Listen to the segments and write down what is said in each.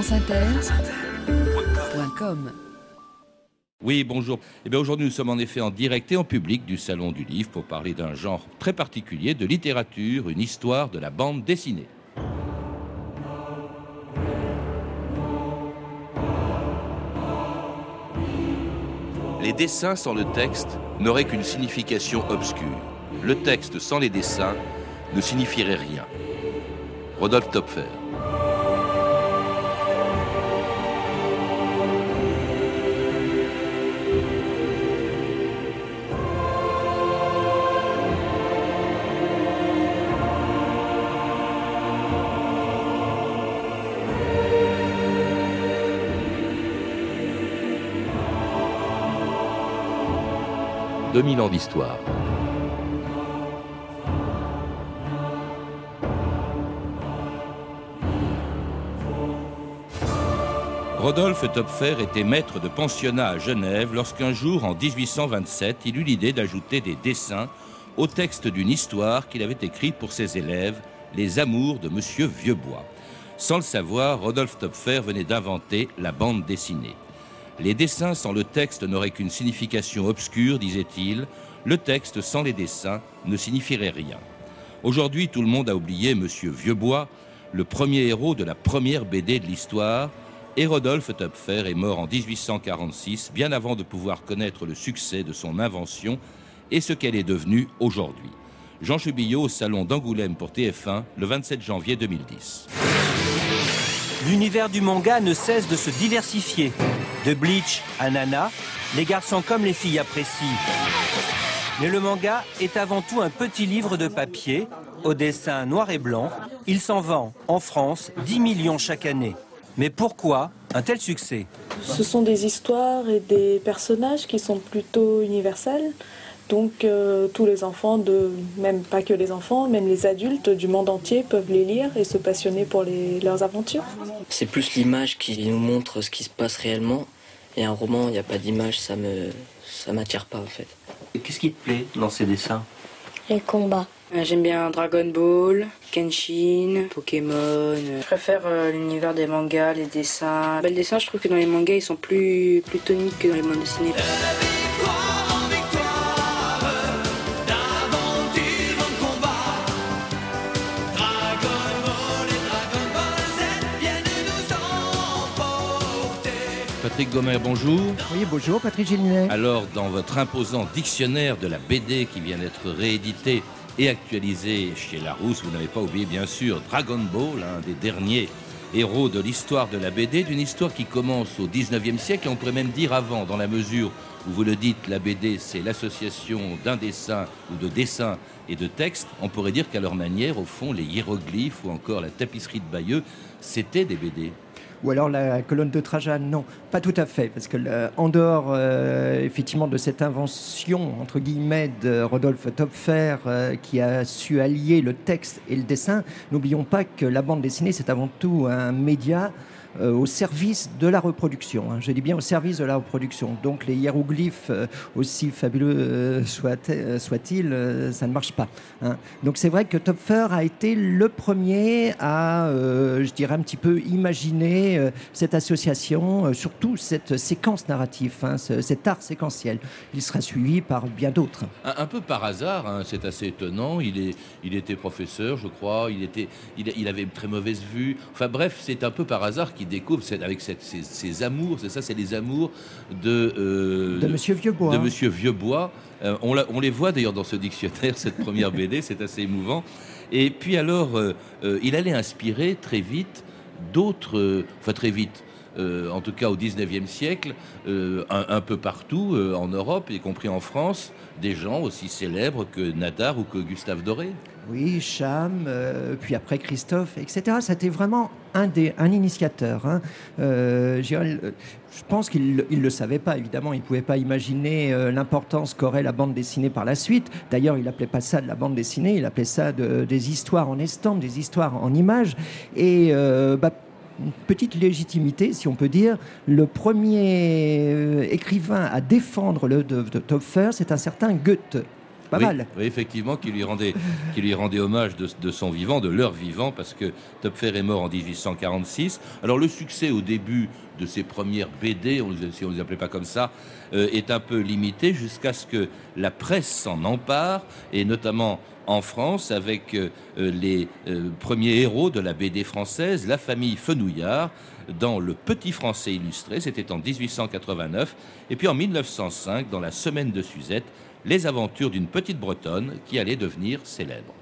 franceinter.com. Oui, bonjour. Eh bien, aujourd'hui, nous sommes en effet en direct et en public du Salon du Livre pour parler d'un genre très particulier de littérature, une histoire de la bande dessinée. Les dessins sans le texte n'auraient qu'une signification obscure. Le texte sans les dessins ne signifierait rien. Rodolphe Töpffer. « 2000 ans d'histoire ». Rodolphe Töpffer était maître de pensionnat à Genève lorsqu'un jour, en 1827, il eut l'idée d'ajouter des dessins au texte d'une histoire qu'il avait écrite pour ses élèves, « Les Amours de Monsieur Vieuxbois ». Sans le savoir, Rodolphe Töpffer venait d'inventer la bande dessinée. Les dessins sans le texte n'auraient qu'une signification obscure, disait-il. Le texte sans les dessins ne signifierait rien. Aujourd'hui, tout le monde a oublié Monsieur Vieuxbois, le premier héros de la première BD de l'histoire. Et Rodolphe Töpffer est mort en 1846, bien avant de pouvoir connaître le succès de son invention et ce qu'elle est devenue aujourd'hui. Jean Cubillot au Salon d'Angoulême pour TF1, le 27 janvier 2010. L'univers du manga ne cesse de se diversifier. De Bleach à Nana, les garçons comme les filles apprécient. Mais le manga est avant tout un petit livre de papier, au dessin noir et blanc. Il s'en vend, en France, 10 millions chaque année. Mais pourquoi un tel succès? Ce sont des histoires et des personnages qui sont plutôt universels. Donc tous les enfants, même pas que les enfants, même les adultes du monde entier peuvent les lire et se passionner pour leurs aventures. C'est plus l'image qui nous montre ce qui se passe réellement. Et un roman, il n'y a pas d'image, ça m'attire pas en fait. Et qu'est-ce qui te plaît dans ces dessins? Les combats. J'aime bien Dragon Ball, Kenshin, Pokémon. Je préfère l'univers des mangas, les dessins. Bah, les dessins, je trouve que dans les mangas, ils sont plus toniques que dans les bandes dessinées. Patrick Gomer, bonjour. Oui, bonjour, Patrick Gelinet. Alors, dans votre imposant dictionnaire de la BD qui vient d'être réédité et actualisé chez Larousse, vous n'avez pas oublié, bien sûr, Dragon Ball, un des derniers héros de l'histoire de la BD, d'une histoire qui commence au 19e siècle, et on pourrait même dire avant, dans la mesure où vous le dites, la BD, c'est l'association d'un dessin ou de dessins et de textes. On pourrait dire qu'à leur manière, au fond, les hiéroglyphes ou encore la tapisserie de Bayeux, c'était des BD. Ou alors la colonne de Trajan, non, pas tout à fait, parce que en dehors effectivement de cette invention entre guillemets de Rodolphe Töpffer qui a su allier le texte et le dessin, n'oublions pas que la bande dessinée c'est avant tout un média au service de la reproduction, hein. Je dis bien au service de la reproduction. Donc les hiéroglyphes, aussi fabuleux soient-ils, ça ne marche pas, hein. Donc c'est vrai que Töpffer a été le premier à, je dirais, un petit peu imaginer cette association, surtout cette séquence narrative, hein, cet art séquentiel. Il sera suivi par bien d'autres. Un peu par hasard, hein, c'est assez étonnant. Il était professeur, je crois. Il avait une très mauvaise vue. Enfin bref, c'est un peu par hasard qui découvre avec ses amours, c'est ça, c'est les amours de Monsieur Vieuxbois. De Monsieur Vieuxbois. On les voit d'ailleurs dans ce dictionnaire, cette première BD, c'est assez émouvant. Et puis alors, il allait inspirer très vite d'autres, enfin très vite, en tout cas au 19e siècle, un peu partout en Europe, y compris en France, des gens aussi célèbres que Nadar ou que Gustave Doré. Oui, Cham, puis après Christophe, etc. C'était vraiment un initiateur, hein. Je pense qu'il ne le savait pas, évidemment. Il ne pouvait pas imaginer l'importance qu'aurait la bande dessinée par la suite. D'ailleurs, il n'appelait pas ça de la bande dessinée, il appelait ça des histoires en estampes, des histoires en images. Et une petite légitimité, si on peut dire, le premier écrivain à défendre le de Töpffer, c'est un certain Goethe. pas mal. Oui, effectivement, qui lui rendait hommage de son vivant, de leur vivant, parce que Töpffer est mort en 1846. Alors le succès au début de ses premières BD, si on ne les appelait pas comme ça, est un peu limité jusqu'à ce que la presse s'en empare, et notamment en France, avec les premiers héros de la BD française, la famille Fenouillard, dans Le Petit Français illustré, c'était en 1889, et puis en 1905, dans La Semaine de Suzette, les aventures d'une petite Bretonne qui allait devenir célèbre.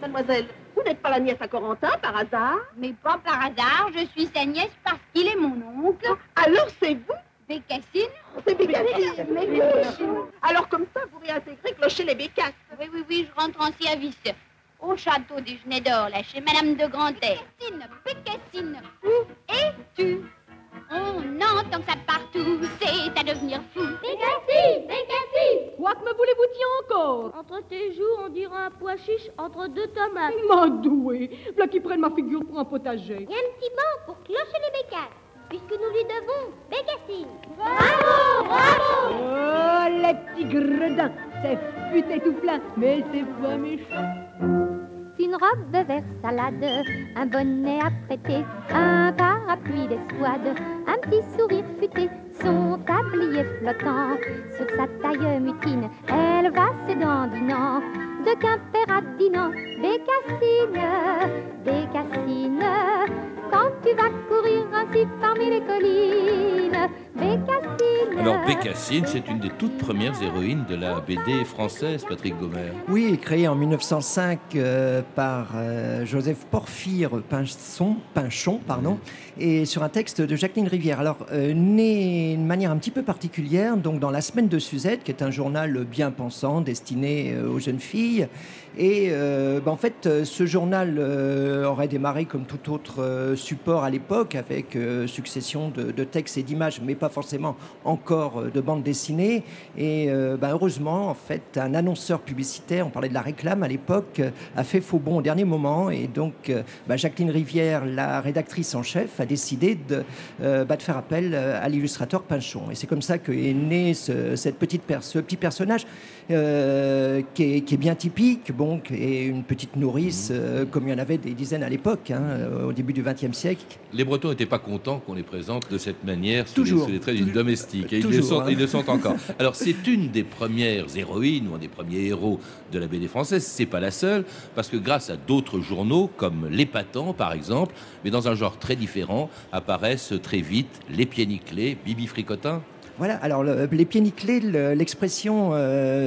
Mademoiselle, vous n'êtes pas la nièce à Corentin, par hasard? Mais pas par hasard, je suis sa nièce parce qu'il est mon oncle. Alors c'est vous? Bécassine? C'est Bécassine, mais oui. Alors comme ça, vous réintégrez Clocher les Bécasses. Oui, je rentre en service. Au château du Genet d'Or, là, chez Madame de Grantaire. Bécassine, où es-tu? On entend ça partout, c'est à devenir fou. Bécassine, Bécassine! Quoi que me voulez-vous dire encore? Entre tes joues, on dirait un pois chiche entre deux tomates. Ma douée, voilà qui prennent ma figure pour un potager. Il y a un petit banc pour Clocher les Bécasses, puisque nous lui devons Bécassine. Bravo, bravo! Oh, les petits gredins, c'est futé tout plein, mais c'est pas méchant. Une robe vert salade, un bonnet à prêter, un parapluie d'escouade, un petit sourire futé, son tablier flottant, sur sa taille mutine, elle va se dandinant, de Quimper à Dinan. Bécassine, Bécassine, quand tu vas courir ainsi parmi les collines, Bécassine. Alors Bécassine, c'est une des toutes premières héroïnes de la BD française, Patrick Gomer. Oui, créée en 1905 par Joseph Porphyre Pinchon, et sur un texte de Jacqueline Rivière. Alors, née d'une manière un petit peu particulière, donc dans La Semaine de Suzette, qui est un journal bien pensant destiné aux jeunes filles. Et en fait, ce journal aurait démarré comme tout autre support à l'époque, avec succession de textes et d'images, mais pas forcément encore de bandes dessinées. Et heureusement, en fait, un annonceur publicitaire, on parlait de la réclame à l'époque, a fait faux bond au dernier moment. Et donc, Jacqueline Rivière, la rédactrice en chef, a décidé de faire appel à l'illustrateur Pinchon. Et c'est comme ça qu'est né ce petit personnage qui est bien typique. Bon, et une petite nourrice, comme il y en avait des dizaines à l'époque, au début du XXe siècle. Les Bretons n'étaient pas contents qu'on les présente de cette manière, sous les traits d'une domestique. Et ils le sont encore. Alors, c'est une des premières héroïnes, ou un des premiers héros de la BD française. C'est pas la seule, parce que grâce à d'autres journaux, comme L'Épatant, par exemple, mais dans un genre très différent, apparaissent très vite Les Pieds Nickelés, Bibi Fricotin. Voilà, alors, Les Pieds Nickelés, l'expression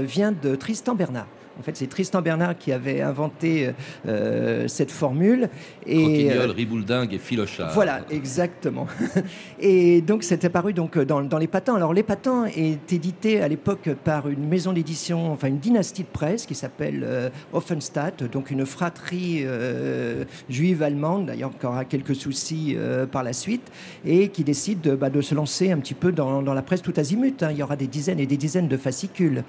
vient de Tristan Bernard. En fait, c'est Tristan Bernard qui avait inventé cette formule. Croquignol, ribouledingue et filochard. Voilà, exactement. Et donc, c'était apparu dans L'Épatant. Alors, L'Épatant est édité à l'époque par une maison d'édition, enfin une dynastie de presse qui s'appelle Offenstadt, donc une fratrie juive allemande, d'ailleurs, qui aura quelques soucis par la suite, et qui décide de se lancer un petit peu dans la presse tout azimut. Il y aura des dizaines et des dizaines de fascicules.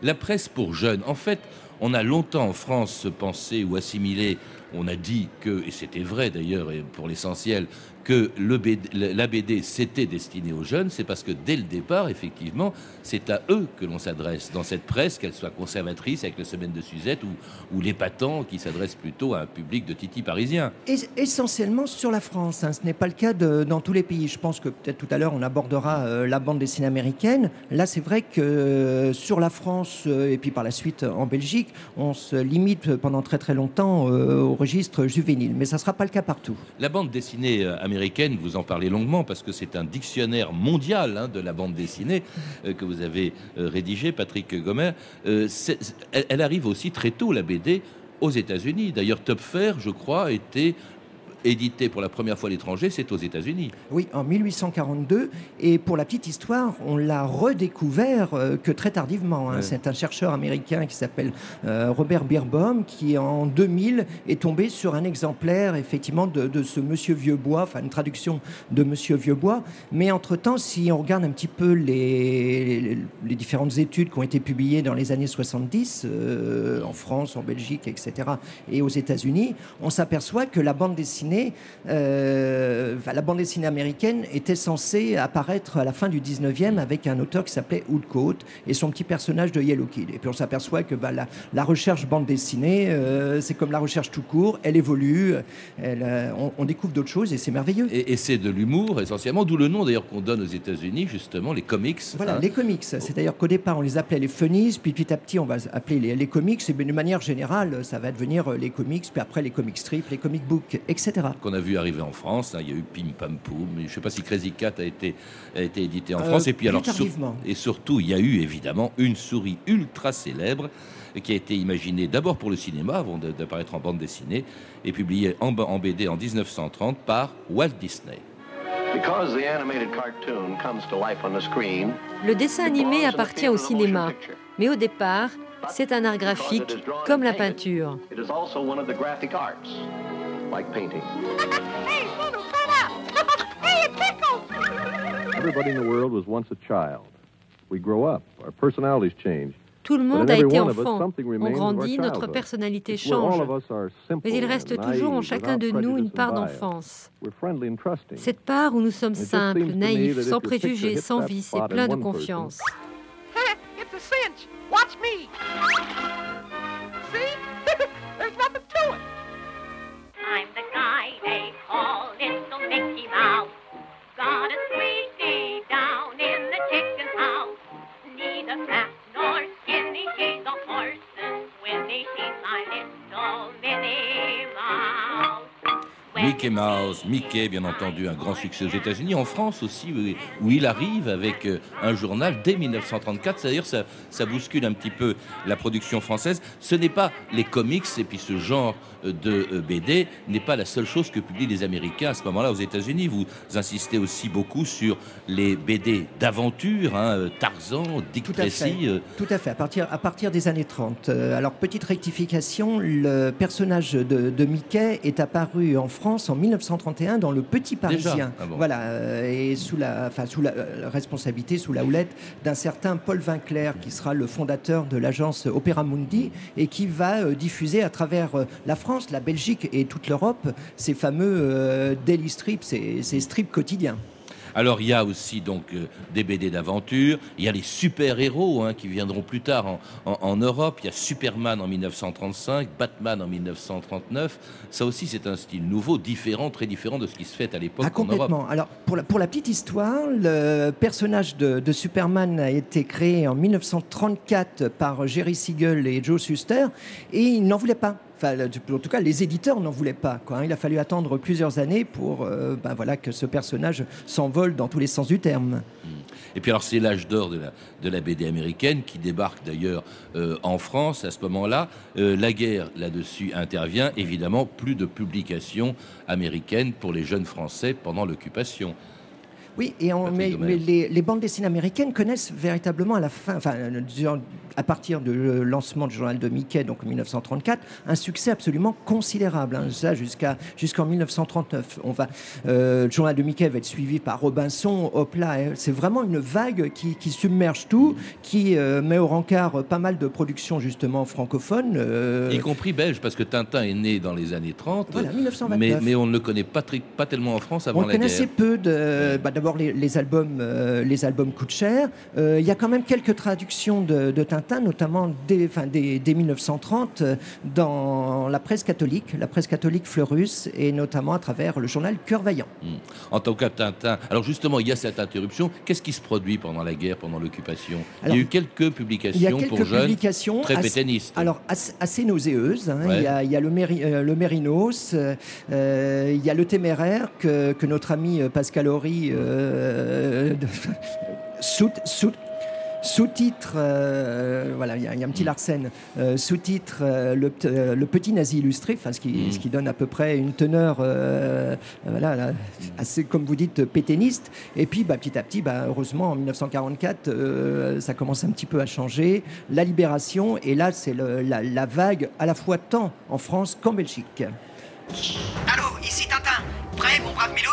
La presse pour jeunes, en fait, on a longtemps en France pensé ou assimilé, on a dit que, et c'était vrai d'ailleurs et pour l'essentiel, que la BD s'était destinée aux jeunes. C'est parce que dès le départ, effectivement, c'est à eux que l'on s'adresse dans cette presse, qu'elle soit conservatrice avec La Semaine de Suzette ou L'Épatant, qui s'adresse plutôt à un public de titi parisien. Essentiellement sur la France, ce n'est pas le cas dans tous les pays. Je pense que peut-être tout à l'heure on abordera la bande dessinée américaine. Là, c'est vrai que sur la France et puis par la suite en Belgique, on se limite pendant très très longtemps au registre juvénile, mais ça ne sera pas le cas partout. La bande dessinée américaine, vous en parlez longuement parce que c'est un dictionnaire mondial de la bande dessinée que vous avez rédigé, Patrick Gomer. Elle arrive aussi très tôt, la BD, aux États-Unis. D'ailleurs, Töpffer, je crois, a été édité pour la première fois à l'étranger, c'est aux États-Unis. Oui, en 1842. Et pour la petite histoire, on l'a redécouvert que très tardivement. Ouais. C'est un chercheur américain qui s'appelle Robert Beerbohm qui, en 2000, est tombé sur un exemplaire, effectivement, de ce Monsieur Vieuxbois, enfin une traduction de Monsieur Vieuxbois. Mais entre-temps, si on regarde un petit peu les différentes études qui ont été publiées dans les années 70, en France, en Belgique, etc., et aux États-Unis, on s'aperçoit que la bande dessinée dessinée, la bande dessinée américaine était censée apparaître à la fin du 19e avec un auteur qui s'appelait Woodcote et son petit personnage de Yellow Kid. Et puis on s'aperçoit que la recherche bande dessinée, c'est comme la recherche tout court, elle évolue, on découvre d'autres choses et c'est merveilleux. Et c'est de l'humour essentiellement, d'où le nom d'ailleurs qu'on donne aux États-Unis justement, les comics. Voilà, hein. Les comics, c'est-à-dire qu'au départ on les appelait les funnies, puis petit à petit on va appeler les comics, et d'une manière générale ça va devenir les comics, puis après les comic strips, les comic books, etc. Qu'on a vu arriver en France, hein, il y a eu Pim Pam Poum, je ne sais pas si Crazy Cat a été édité en France, et puis alors surtout il y a eu évidemment une souris ultra célèbre qui a été imaginée d'abord pour le cinéma avant d'apparaître en bande dessinée et publiée en BD en 1930 par Walt Disney. Le dessin animé appartient au cinéma, mais au départ, c'est un art graphique comme la peinture. Tout le monde a été enfant, on grandit, notre personnalité change, mais il reste toujours en chacun de nous une part d'enfance. Cette part où nous sommes simples, naïfs, sans préjugés, sans vices et pleins de confiance. Mickey Mouse, Mickey, bien entendu, un grand succès aux États-Unis, en France aussi, où il arrive avec un journal dès 1934. C'est-à-dire, ça bouscule un petit peu la production française. Ce n'est pas les comics, et puis ce genre de BD n'est pas la seule chose que publient les Américains à ce moment-là aux États-Unis. Vous insistez aussi beaucoup sur les BD d'aventure, hein, Tarzan, Dick Tracy. Tout à fait, à partir des années 30. Alors, petite rectification, le personnage de Mickey est apparu en France en 1931 dans Le Petit Parisien. Ah bon. Voilà, et sous la responsabilité, sous la houlette d'un certain Paul Vinclair, qui sera le fondateur de l'agence Opéra Mundi et qui va diffuser à travers la France, la Belgique et toute l'Europe ces fameux daily strips, ces strips quotidiens. Alors, il y a aussi donc des BD d'aventure, il y a les super-héros hein, qui viendront plus tard en Europe, il y a Superman en 1935, Batman en 1939. Ça aussi, c'est un style nouveau, différent, très différent de ce qui se fait à l'époque en Europe. Complètement. Alors, pour la petite histoire, le personnage de Superman a été créé en 1934 par Jerry Siegel et Joe Shuster, et ils n'en voulaient pas. Enfin, en tout cas, les éditeurs n'en voulaient pas, quoi. Il a fallu attendre plusieurs années pour que ce personnage s'envole dans tous les sens du terme. Et puis alors, c'est l'âge d'or de la BD américaine qui débarque d'ailleurs en France à ce moment-là. La guerre là-dessus intervient. Évidemment, plus de publications américaines pour les jeunes Français pendant l'occupation. Oui, mais les bandes dessinées américaines connaissent véritablement à partir du lancement du journal de Mickey, donc en 1934, un succès absolument considérable. Hein, ça jusqu'en 1939. Le journal de Mickey va être suivi par Robinson, Hopla. C'est vraiment une vague qui submerge tout, qui met au rencard pas mal de productions justement francophones. Y compris belges, parce que Tintin est né dans les années 30. Voilà, 1929. Mais on ne le connaît pas tellement en France avant la guerre. On connaissait peu de... D'abord, les albums coûtent cher. Il y a quand même quelques traductions de Tintin, notamment dès 1930, dans la presse catholique Fleurus, et notamment à travers le journal Cœur Vaillant. En tant que Tintin, alors justement, il y a cette interruption. Qu'est-ce qui se produit pendant la guerre, pendant l'occupation ? Alors, il y a eu quelques publications pour jeunes, très pétainistes. Alors, assez nauséeuses. Hein. Ouais. Il y a le Mérinos, il y a le Téméraire que notre ami Pascal Horry sous-titre, il y a un petit Larsen, sous-titre le petit nazi illustré, ce qui donne à peu près une teneur, assez, comme vous dites, pétainiste. Et puis, petit à petit, heureusement, en 1944, ça commence un petit peu à changer. La Libération, et là, c'est la vague, à la fois tant en France qu'en Belgique. Allô, ici Tintin, prêt, mon brave Milou ?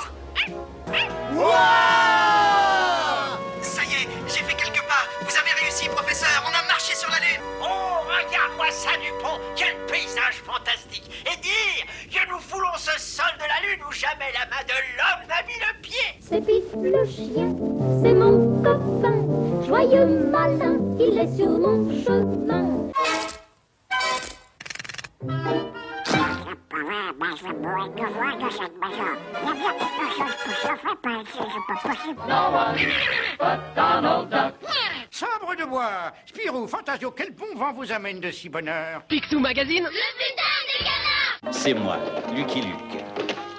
Wow ! Ça y est, j'ai fait quelques pas. Vous avez réussi, professeur. On a marché sur la lune. Oh, regarde-moi ça du pont. Quel paysage fantastique. Et dire que nous foulons ce sol de la lune. l'homme n'a mis le pied. C'est Pif le chien, c'est mon copain, joyeux malin, il est sur mon chemin. Sabre de bois, Spirou, Fantasio, quel bon vent vous amène de si bonheur? Picsou Magazine, le putain des canards. C'est moi, Lucky Luke.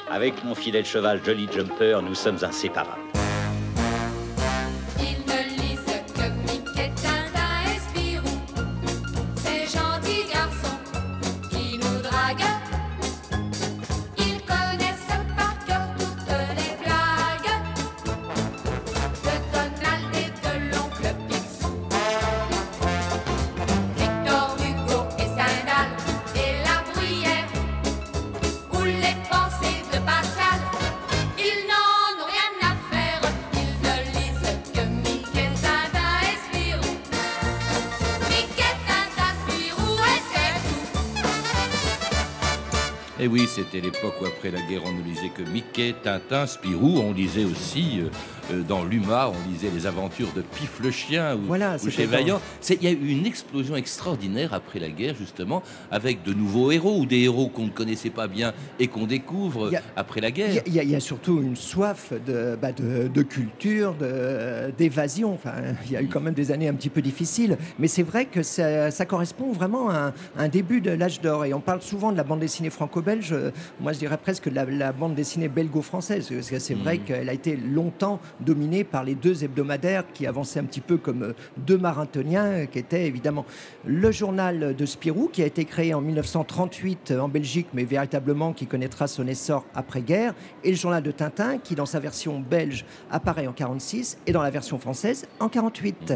Avec mon filet de cheval Jolly Jumper, nous sommes inséparables. Et oui, c'était l'époque où après la guerre, on ne lisait que Mickey, Tintin, Spirou. On lisait aussi, dans l'Huma, on lisait les aventures de Pif le chien ou, voilà, ou chez Vaillant. Il y a eu une explosion extraordinaire après la guerre, justement, avec de nouveaux héros ou des héros qu'on ne connaissait pas bien et qu'on découvre après la guerre. Il y a surtout une soif de culture, d'évasion. Enfin, il y a eu quand même des années un petit peu difficiles. Mais c'est vrai que ça correspond vraiment à un début de l'âge d'or. Et on parle souvent de la bande dessinée franco-belge. Moi je dirais presque la bande dessinée belgo-française, parce que c'est vrai qu'elle a été longtemps dominée par les deux hebdomadaires qui avançaient un petit peu comme deux marathoniens, qui étaient évidemment le journal de Spirou, qui a été créé en 1938 en Belgique, mais véritablement qui connaîtra son essor après-guerre, et le journal de Tintin, qui dans sa version belge apparaît en 1946 et dans la version française en 1948.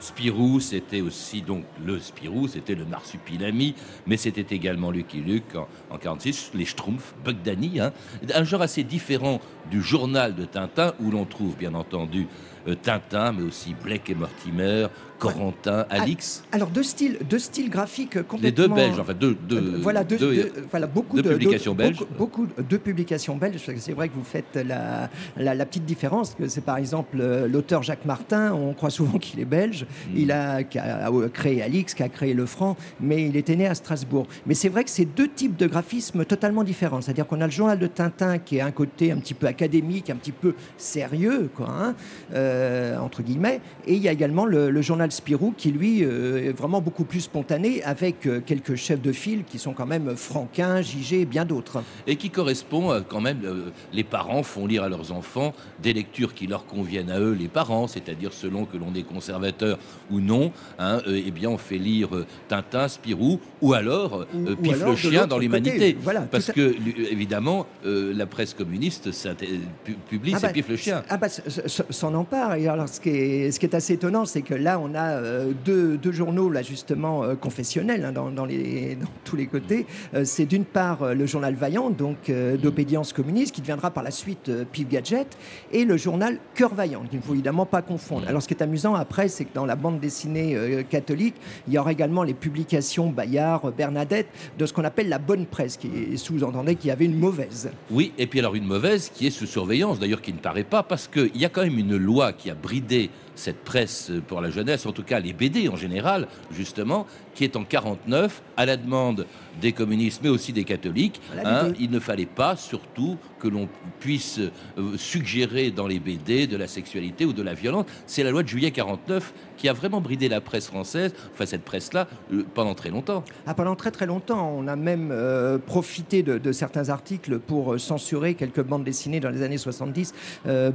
Spirou, c'était aussi donc le Spirou, c'était le marsupilami, mais c'était également Lucky Luke en 1946, les Schtroumpfs, Buck Danny, hein, un genre assez différent du journal de Tintin où l'on trouve bien entendu Tintin, mais aussi Blake et Mortimer, Corentin, Alix. Alors deux styles graphiques complètement. Les deux belges, en fait, beaucoup de publications belges. Beaucoup de publications belges. C'est vrai que vous faites la petite différence. Que c'est par exemple l'auteur Jacques Martin. On croit souvent qu'il est belge. Qui a créé Alix, qui a créé Le Franc, mais il était né à Strasbourg. Mais c'est vrai que c'est deux types de graphismes totalement différents. C'est-à-dire qu'on a le journal de Tintin qui a un côté un petit peu académique, un petit peu sérieux, quoi. Hein, entre guillemets, et il y a également le journal Spirou qui lui est vraiment beaucoup plus spontané avec quelques chefs de file qui sont quand même Franquin, Gigé et bien d'autres. Et qui correspond quand même, les parents font lire à leurs enfants des lectures qui leur conviennent à eux, les parents, c'est-à-dire selon que l'on est conservateur ou non, hein, eh bien on fait lire Tintin, Spirou ou alors Pif le chien dans l'Humanité. Voilà, parce que évidemment la presse communiste publie c'est Pif le chien. Ah bah s'en empare. Et alors, ce qui est assez étonnant, c'est que là, on a deux journaux, là, justement, confessionnels, hein, dans tous les côtés. C'est d'une part le journal Vaillant, donc d'obédience communiste, qui deviendra par la suite Pif Gadget, et le journal Cœur Vaillant, qu'il ne faut évidemment pas confondre. Alors, ce qui est amusant après, c'est que dans la bande dessinée catholique, il y aura également les publications Bayard, Bernadette, de ce qu'on appelle la bonne presse, qui sous-entendait qu'il y avait une mauvaise. Oui, et puis alors une mauvaise qui est sous surveillance, d'ailleurs, qui ne paraît pas, parce qu'il y a quand même une loi qui a bridé cette presse pour la jeunesse, en tout cas les BD en général, justement, qui est en 49, à la demande des communistes, mais aussi des catholiques. Hein, il ne fallait pas, surtout, que l'on puisse suggérer dans les BD de la sexualité ou de la violence. C'est la loi de juillet 49 qui a vraiment bridé la presse française, enfin cette presse-là, pendant très longtemps. Ah, pendant très très longtemps. On a même profité de certains articles pour censurer quelques bandes dessinées dans les années 70,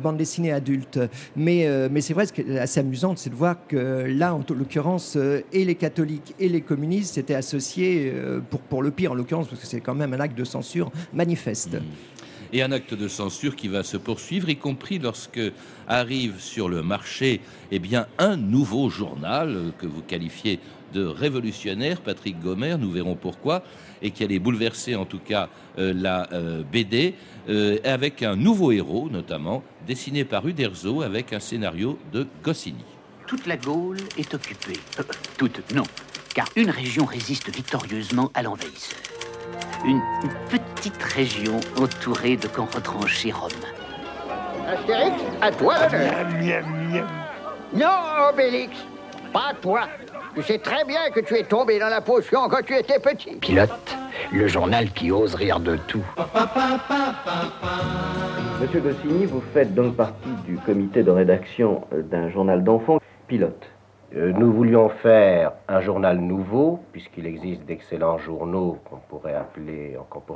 bandes dessinées adultes. Mais c'est vrai, ce qui est assez amusant, c'est de voir que là, en l'occurrence, et les catholiques et les communistes étaient associés pour le pire, en l'occurrence, parce que c'est quand même un acte de censure manifeste. Et un acte de censure qui va se poursuivre, y compris lorsque arrive sur le marché, eh bien, un nouveau journal que vous qualifiez de révolutionnaire, Patrick Gomer, nous verrons pourquoi, et qui allait bouleverser en tout cas la BD, avec un nouveau héros notamment, dessiné par Uderzo, avec un scénario de Goscinny. Toute la Gaule est occupée. Toute, non, car une région résiste victorieusement à l'envahisseur. une petite région entourée de camps retranchés romains. Astérix, à toi l'honneur. Non, Obélix, pas toi. Tu sais très bien que tu es tombé dans la potion quand tu étais petit. Pilote, le journal qui ose rire de tout. Monsieur Goscinny, vous faites donc partie du comité de rédaction d'un journal d'enfants, Pilote. Nous voulions faire un journal nouveau, puisqu'il existe d'excellents journaux qu'on pourrait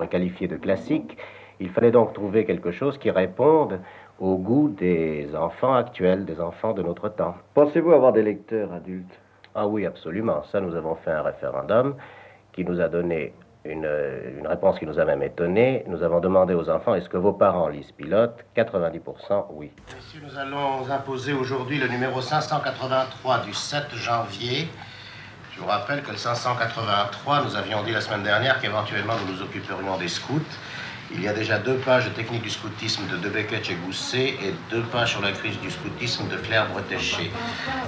qualifier de classiques. Il fallait donc trouver quelque chose qui réponde au goût des enfants actuels, des enfants de notre temps. Pensez-vous avoir des lecteurs adultes? Ah oui, absolument. Ça, nous avons fait un référendum qui nous a donné une réponse qui nous a même étonnés. Nous avons demandé aux enfants, est-ce que vos parents lisent Pilote? 90% oui. Messieurs, nous allons imposer aujourd'hui le numéro 583 du 7 janvier. Je vous rappelle que le 583, nous avions dit la semaine dernière qu'éventuellement nous nous occuperions des scouts. Il y a déjà 2 pages de technique du scoutisme de Debecketch et Gousset et 2 pages sur la crise du scoutisme de Flair-Bretéché.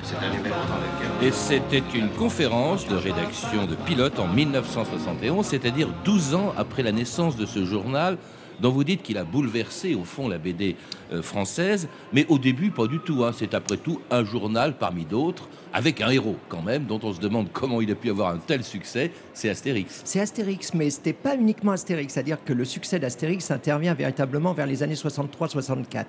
C'est un numéro dans lequel... Et c'était une conférence de rédaction de Pilote en 1971, c'est-à-dire 12 ans après la naissance de ce journal, dont vous dites qu'il a bouleversé, au fond, la BD française, mais au début, pas du tout. Hein. C'est après tout un journal parmi d'autres, avec un héros, quand même, dont on se demande comment il a pu avoir un tel succès, c'est Astérix. C'est Astérix, mais c'était pas uniquement Astérix, c'est-à-dire que le succès d'Astérix intervient véritablement vers les années 63-64.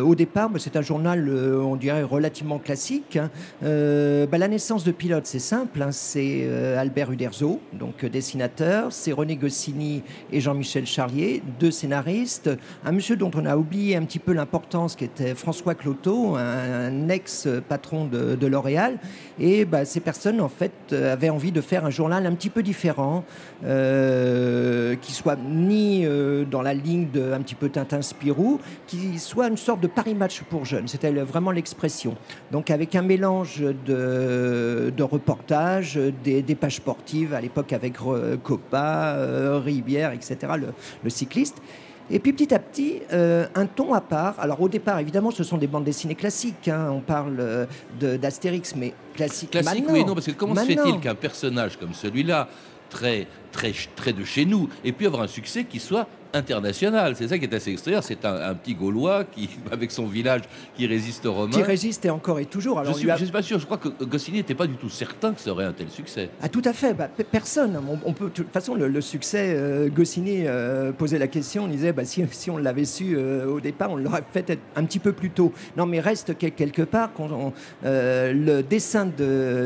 Au départ, c'est un journal, on dirait, relativement classique. Hein. La naissance de Pilote, c'est simple, hein. C'est Albert Uderzo, donc dessinateur, c'est René Goscinny et Jean-Michel Charlier, 2 scénaristes, un monsieur dont on a oublié un petit peu l'importance, qui était François Cloteau, un ex-patron de L'Oréal, et ces personnes en fait avaient envie de faire un journal un petit peu différent, qui soit ni dans la ligne de un petit peu Tintin Spirou, qui soit une sorte de Paris Match pour jeunes, c'était vraiment l'expression. Donc avec un mélange de reportages, des pages sportives à l'époque avec Coppa, Rivière, etc., le cycliste. Et puis petit à petit, un ton à part. Alors au départ, évidemment, ce sont des bandes dessinées classiques. Hein. On parle d'Astérix, mais classique maintenant. Oui, non, parce que comment se fait-il qu'un personnage comme celui-là, très, très, très de chez nous, ait pu avoir un succès qui soit international? C'est ça qui est assez extraordinaire. C'est un petit Gaulois qui, avec son village, qui résiste aux Romains. Qui résiste et encore et toujours. Alors, je ne suis pas sûr. Je crois que Goscinny n'était pas du tout certain que ça aurait un tel succès. Ah, tout à fait. Personne. On peut, de toute façon, le succès, Goscinny posait la question. On disait, si on l'avait su au départ, on l'aurait peut-être un petit peu plus tôt. Non, mais reste quelque part, quand le dessin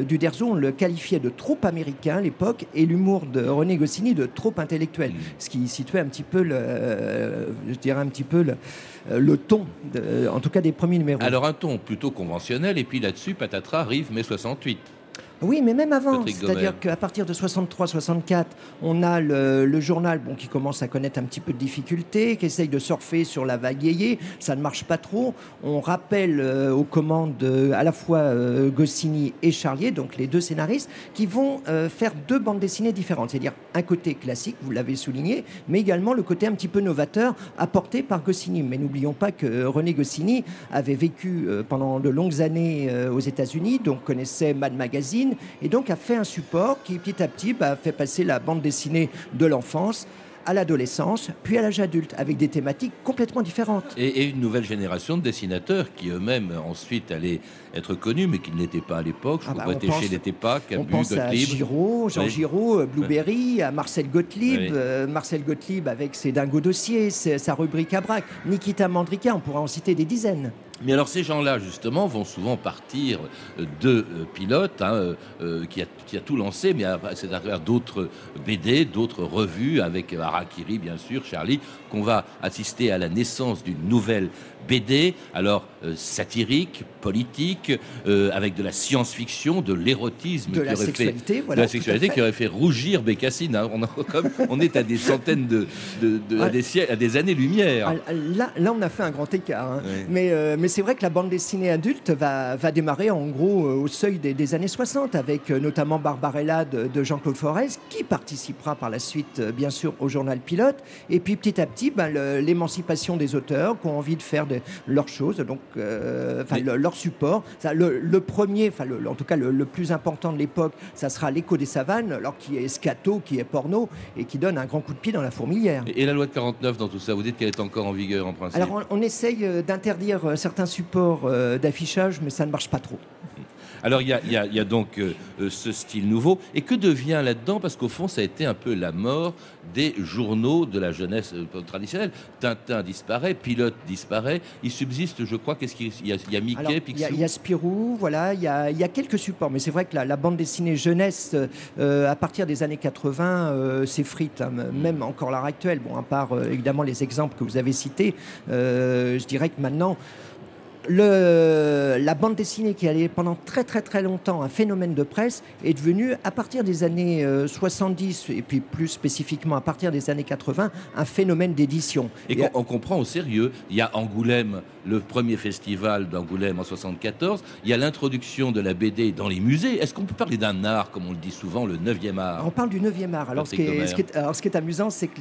d'Uderzo, on le qualifiait de trop américain à l'époque, et l'humour de René Goscinny de trop intellectuel. Ce qui situait un petit peu le ton, en tout cas des premiers numéros. Alors un ton plutôt conventionnel, et puis là-dessus, patatras, arrive mai 68. Oui, mais même avant, c'est-à-dire qu'à partir de 63-64, on a le journal qui commence à connaître un petit peu de difficultés, qui essaye de surfer sur la vague yéyé, ça ne marche pas trop. On rappelle aux commandes à la fois Goscinny et Charlier, donc les 2 scénaristes, qui vont faire 2 bandes dessinées différentes, c'est-à-dire un côté classique, vous l'avez souligné, mais également le côté un petit peu novateur apporté par Goscinny. Mais n'oublions pas que René Goscinny avait vécu pendant de longues années aux États-Unis, donc connaissait Mad Magazine, et donc a fait un support qui petit à petit fait passer la bande dessinée de l'enfance à l'adolescence, puis à l'âge adulte, avec des thématiques complètement différentes. Et une nouvelle génération de dessinateurs qui eux-mêmes ensuite allaient être connus, mais qui ne l'étaient pas à l'époque. Je crois que Bretéché n'était pas, Camus, Gottlieb. Giraud, Jean Giraud, Blueberry, à Marcel Gottlieb, oui. Marcel Gottlieb avec ses dingos dossiers, sa rubrique à braque, Nikita Mandrika, on pourra en citer des dizaines. Mais alors ces gens-là, justement, vont souvent partir de Pilote, hein, qui a tout lancé, mais c'est à travers d'autres BD, d'autres revues, avec Harakiri, bien sûr, Charlie, qu'on va assister à la naissance d'une nouvelle BD, alors satirique, politique, avec de la science-fiction, de l'érotisme, de la sexualité qui aurait fait rougir Bécassine. Hein. On est à des centaines à des années-lumière. Là, on a fait un grand écart. Hein. Oui. Mais c'est vrai que la bande dessinée adulte va démarrer en gros au seuil des années 60, avec notamment Barbarella de Jean-Claude Forest, qui participera par la suite, bien sûr, au journal Pilote. Et puis petit à petit, l'émancipation des auteurs qui ont envie de faire leurs choses, donc leur support. Ça, le premier, en tout cas le plus important de l'époque, ça sera l'Écho des savanes, alors qui est scato, qui est porno et qui donne un grand coup de pied dans la fourmilière. Et la loi de 49 dans tout ça, vous dites qu'elle est encore en vigueur en principe. Alors on essaye d'interdire certains supports d'affichage, mais ça ne marche pas trop. Alors il y a donc ce style nouveau. Et que devient là-dedans? Parce qu'au fond, ça a été un peu la mort des journaux de la jeunesse traditionnelle. Tintin disparaît, Pilote disparaît. Il subsiste, je crois, qu'est-ce qu'il y a? Il y a Mickey, alors, Picsou. Il y a Spirou, voilà. Il y a quelques supports. Mais c'est vrai que la bande dessinée jeunesse, à partir des années 80, s'effrite. Hein, même encore l'heure actuelle. Bon, à part évidemment les exemples que vous avez cités, je dirais que maintenant... La bande dessinée qui allait pendant très longtemps un phénomène de presse est devenue à partir des années 70 et puis plus spécifiquement à partir des années 80 un phénomène d'édition. Et on comprend au sérieux. Il y a Angoulême, le premier festival d'Angoulême en 74, il y a l'introduction de la BD dans les musées. Est-ce qu'on peut parler d'un art, comme on le dit souvent, le 9e art? On parle du 9e art. Alors ce qui est amusant, c'est que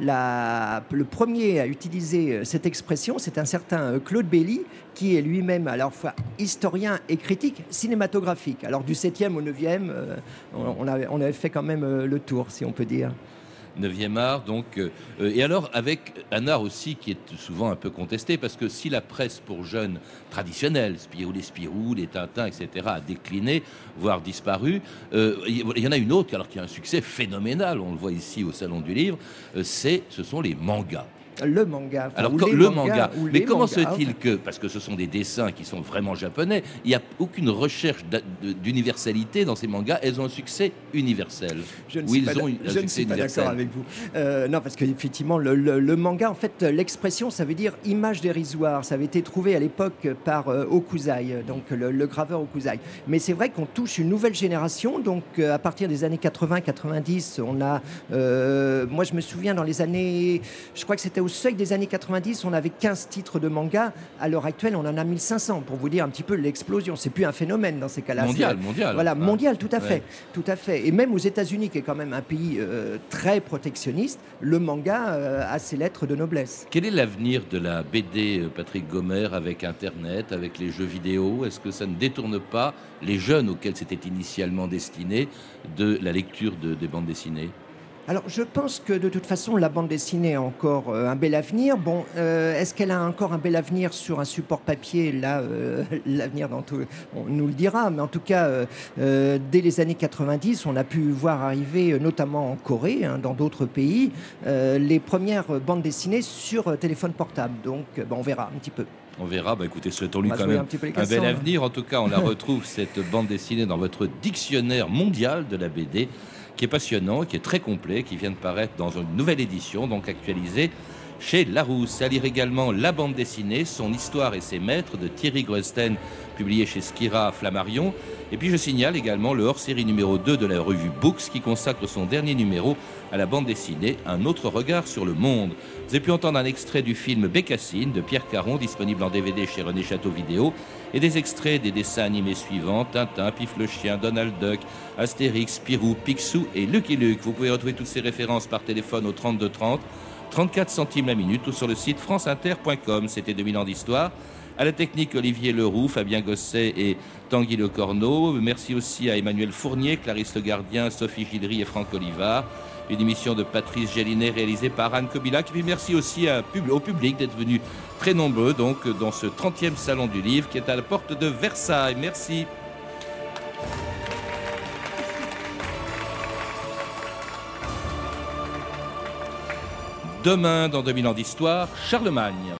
le premier à utiliser cette expression, c'est un certain Claude Bailly, qui est lui-même à la fois historien et critique cinématographique. Alors du 7e au 9e, on avait fait quand même le tour, si on peut dire. 9e art, donc. Et alors, avec un art aussi qui est souvent un peu contesté, parce que si la presse pour jeunes traditionnelle, Spirou, les Tintins, etc., a décliné, voire disparu, il y en a une autre, alors qui a un succès phénoménal, on le voit ici au Salon du Livre, ce sont les mangas. Le manga. Alors, mais comment se fait-il que, parce que ce sont des dessins qui sont vraiment japonais, il n'y a aucune recherche d'universalité dans ces mangas, elles ont un succès universel. Je ne suis pas d'accord avec vous. Non, parce qu'effectivement, le manga, en fait, l'expression, ça veut dire image dérisoire. Ça avait été trouvé à l'époque par Okuzai, donc le graveur Okuzai. Mais c'est vrai qu'on touche une nouvelle génération, donc à partir des années 80-90, on a... moi, je me souviens, dans les années... Je crois que c'était au seuil des années 90, on avait 15 titres de manga. À l'heure actuelle, on en a 1500. Pour vous dire un petit peu l'explosion, c'est plus un phénomène dans ces cas-là. Mondial. Voilà, mondial, tout à fait. Et même aux États-Unis, qui est quand même un pays très protectionniste, le manga a ses lettres de noblesse. Quel est l'avenir de la BD, Patrick Gomer, avec Internet, avec les jeux vidéo? Est-ce que ça ne détourne pas les jeunes auxquels c'était initialement destiné de la lecture des bandes dessinées? Alors, je pense que de toute façon, la bande dessinée a encore un bel avenir. Bon, est-ce qu'elle a encore un bel avenir sur un support papier? Là, l'avenir, on nous le dira. Mais en tout cas, dès les années 90, on a pu voir arriver, notamment en Corée, dans d'autres pays, les premières bandes dessinées sur téléphone portable. Donc, on verra un petit peu. On verra, écoutez, souhaitons-lui quand même un bel avenir. En tout cas, on la retrouve, cette bande dessinée, dans votre dictionnaire mondial de la BD, qui est passionnant, qui est très complet, qui vient de paraître dans une nouvelle édition, donc actualisée chez Larousse. À lire également La bande dessinée, son histoire et ses maîtres, de Thierry Gruesten, publié chez Skira Flammarion. Et puis je signale également le hors-série numéro 2 de la revue Books, qui consacre son dernier numéro à la bande dessinée, un autre regard sur le monde. Vous avez pu entendre un extrait du film Bécassine de Pierre Caron, disponible en DVD chez René Château Vidéo, et des extraits des dessins animés suivants: Tintin, Pif le chien, Donald Duck, Astérix, Spirou, Picsou et Lucky Luke. Vous pouvez retrouver toutes ces références par téléphone au 32 30, 34 centimes la minute, ou sur le site franceinter.com. C'était 2000 ans d'histoire. À la technique, Olivier Leroux, Fabien Gosset et Tanguy Lecorneau. Merci aussi à Emmanuel Fournier, Clarisse Le Gardien, Sophie Gildery et Franck Olivard. Une émission de Patrick Gelinet réalisée par Anne Kobilac. Et puis merci aussi au public d'être venu très nombreux donc, dans ce 30e Salon du Livre qui est à la porte de Versailles. Merci. Demain, dans 2000 ans d'histoire, Charlemagne.